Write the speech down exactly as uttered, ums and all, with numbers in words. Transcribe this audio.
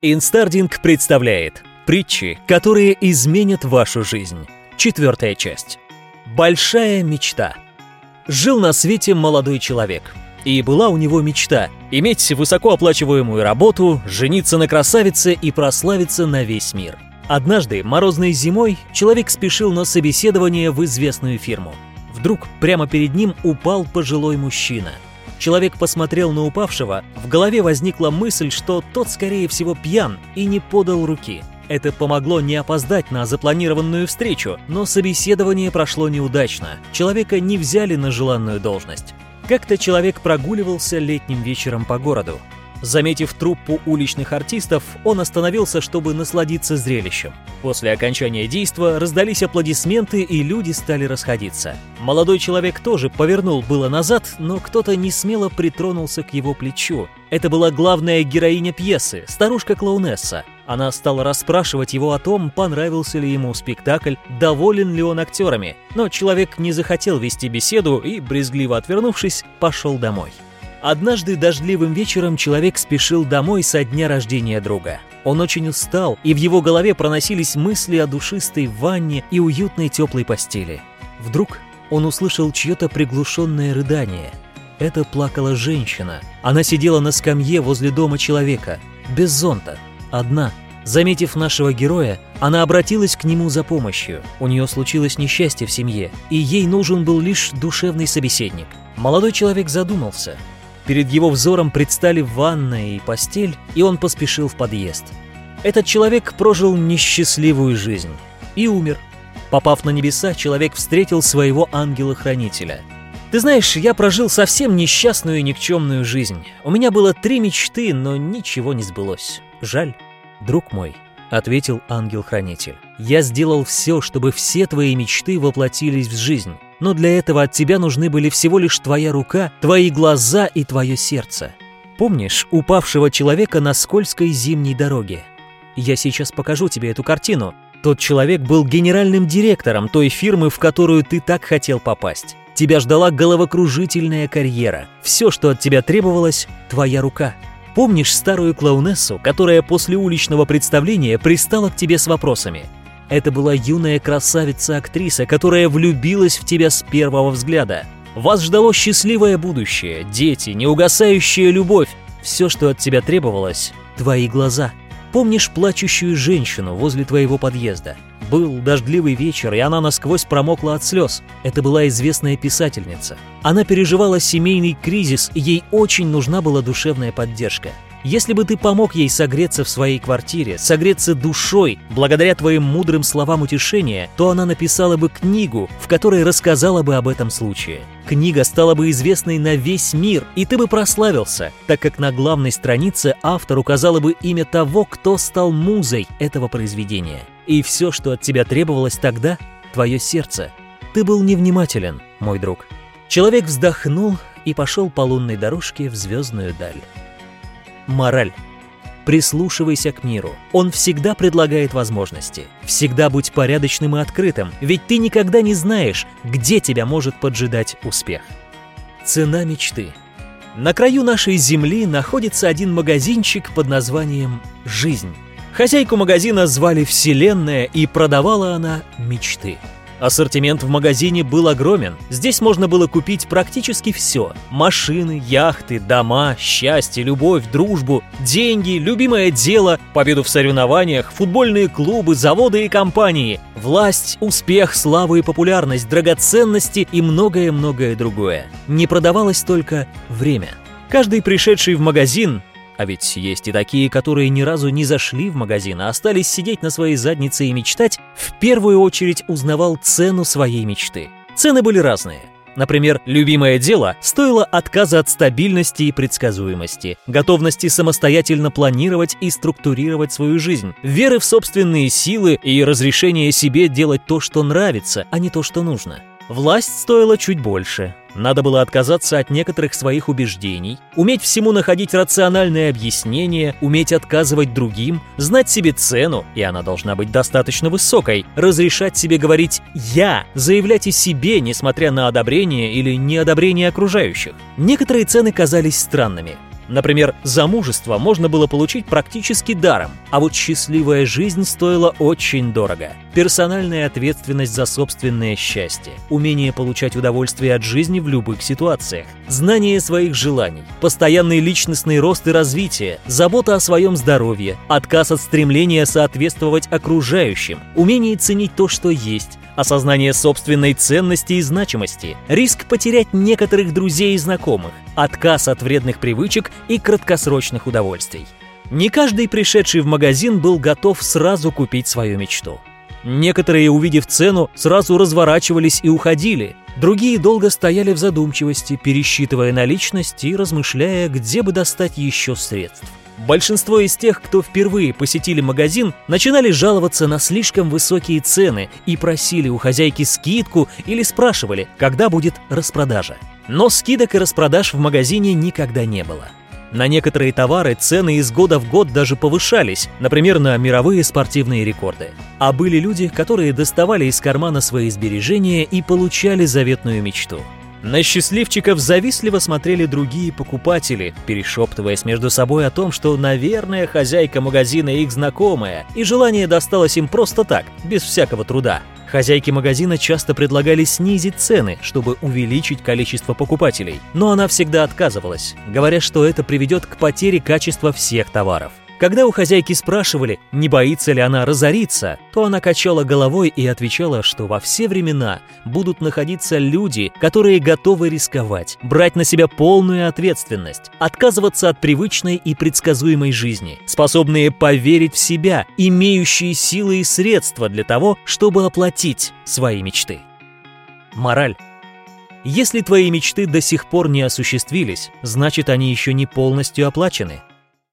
Инстардинг представляет притчи, которые изменят вашу жизнь. Четвертая часть. Большая мечта. Жил на свете молодой человек, и была у него мечта – иметь высокооплачиваемую работу, жениться на красавице и прославиться на весь мир. Однажды, морозной зимой, человек спешил на собеседование в известную фирму. Вдруг прямо перед ним упал пожилой мужчина. Человек посмотрел на упавшего, в голове возникла мысль, что тот, скорее всего, пьян и не подал руки. Это помогло не опоздать на запланированную встречу, но собеседование прошло неудачно. Человека не взяли на желанную должность. Как-то человек прогуливался летним вечером по городу. Заметив труппу уличных артистов, он остановился, чтобы насладиться зрелищем. После окончания действа раздались аплодисменты, и люди стали расходиться. Молодой человек тоже повернул было назад, но кто-то несмело притронулся к его плечу. Это была главная героиня пьесы, старушка-клоунесса. Она стала расспрашивать его о том, понравился ли ему спектакль, доволен ли он актерами. Но человек не захотел вести беседу и, брезгливо отвернувшись, пошел домой. Однажды дождливым вечером человек спешил домой со дня рождения друга. Он очень устал, и в его голове проносились мысли о душистой ванне и уютной теплой постели. Вдруг он услышал чье-то приглушенное рыдание. Это плакала женщина. Она сидела на скамье возле дома человека, без зонта, одна. Заметив нашего героя, она обратилась к нему за помощью. У нее случилось несчастье в семье, и ей нужен был лишь душевный собеседник. Молодой человек задумался. Перед его взором предстали ванная и постель, и он поспешил в подъезд. Этот человек прожил несчастливую жизнь и умер. Попав на небеса, человек встретил своего ангела-хранителя. «Ты знаешь, я прожил совсем несчастную и никчемную жизнь. У меня было три мечты, но ничего не сбылось. Жаль, друг мой», — ответил ангел-хранитель. «Я сделал все, чтобы все твои мечты воплотились в жизнь. Но для этого от тебя нужны были всего лишь твоя рука, твои глаза и твое сердце. Помнишь упавшего человека на скользкой зимней дороге? Я сейчас покажу тебе эту картину. Тот человек был генеральным директором той фирмы, в которую ты так хотел попасть. Тебя ждала головокружительная карьера. Все, что от тебя требовалось – твоя рука. Помнишь старую клоунессу, которая после уличного представления пристала к тебе с вопросами? Это была юная красавица-актриса, которая влюбилась в тебя с первого взгляда. Вас ждало счастливое будущее, дети, неугасающая любовь. Все, что от тебя требовалось – твои глаза. Помнишь плачущую женщину возле твоего подъезда? Был дождливый вечер, и она насквозь промокла от слез. Это была известная писательница. Она переживала семейный кризис, и ей очень нужна была душевная поддержка. Если бы ты помог ей согреться в своей квартире, согреться душой, благодаря твоим мудрым словам утешения, то она написала бы книгу, в которой рассказала бы об этом случае. Книга стала бы известной на весь мир, и ты бы прославился, так как на главной странице автор указала бы имя того, кто стал музой этого произведения. И все, что от тебя требовалось тогда, — твое сердце. Ты был невнимателен, мой друг». Человек вздохнул и пошел по лунной дорожке в звездную даль. Мораль. Прислушивайся к миру. Он всегда предлагает возможности. Всегда будь порядочным и открытым, ведь ты никогда не знаешь, где тебя может поджидать успех. Цена мечты. На краю нашей земли находится один магазинчик под названием «Жизнь». Хозяйку магазина звали Вселенная, и продавала она мечты. Ассортимент в магазине был огромен. Здесь можно было купить практически все. Машины, яхты, дома, счастье, любовь, дружбу, деньги, любимое дело, победу в соревнованиях, футбольные клубы, заводы и компании, власть, успех, славу и популярность, драгоценности и многое-многое другое. Не продавалось только время. Каждый пришедший в магазин, а ведь есть и такие, которые ни разу не зашли в магазин, а остались сидеть на своей заднице и мечтать, в первую очередь узнавал цену своей мечты. Цены были разные. Например, любимое дело стоило отказа от стабильности и предсказуемости, готовности самостоятельно планировать и структурировать свою жизнь, веры в собственные силы и разрешения себе делать то, что нравится, а не то, что нужно. Власть стоила чуть больше. Надо было отказаться от некоторых своих убеждений, уметь всему находить рациональное объяснение, уметь отказывать другим, знать себе цену, и она должна быть достаточно высокой, разрешать себе говорить «я», заявлять о себе, несмотря на одобрение или неодобрение окружающих. Некоторые цены казались странными. Например, замужество можно было получить практически даром, а вот счастливая жизнь стоила очень дорого. Персональная ответственность за собственное счастье, умение получать удовольствие от жизни в любых ситуациях, знание своих желаний, постоянный личностный рост и развитие, забота о своем здоровье, отказ от стремления соответствовать окружающим, умение ценить то, что есть, осознание собственной ценности и значимости, риск потерять некоторых друзей и знакомых, отказ от вредных привычек и краткосрочных удовольствий. Не каждый пришедший в магазин был готов сразу купить свою мечту. Некоторые, увидев цену, сразу разворачивались и уходили. Другие долго стояли в задумчивости, пересчитывая наличность и размышляя, где бы достать еще средств. Большинство из тех, кто впервые посетили магазин, начинали жаловаться на слишком высокие цены и просили у хозяйки скидку или спрашивали, когда будет распродажа. Но скидок и распродаж в магазине никогда не было. На некоторые товары цены из года в год даже повышались, например, на мировые спортивные рекорды. А были люди, которые доставали из кармана свои сбережения и получали заветную мечту. На счастливчиков завистливо смотрели другие покупатели, перешептываясь между собой о том, что, наверное, хозяйка магазина их знакомая, и желание досталось им просто так, без всякого труда. Хозяйки магазина часто предлагали снизить цены, чтобы увеличить количество покупателей, но она всегда отказывалась, говоря, что это приведет к потере качества всех товаров. Когда у хозяйки спрашивали, не боится ли она разориться, то она качала головой и отвечала, что во все времена будут находиться люди, которые готовы рисковать, брать на себя полную ответственность, отказываться от привычной и предсказуемой жизни, способные поверить в себя, имеющие силы и средства для того, чтобы оплатить свои мечты. Мораль. Если твои мечты до сих пор не осуществились, значит, они еще не полностью оплачены.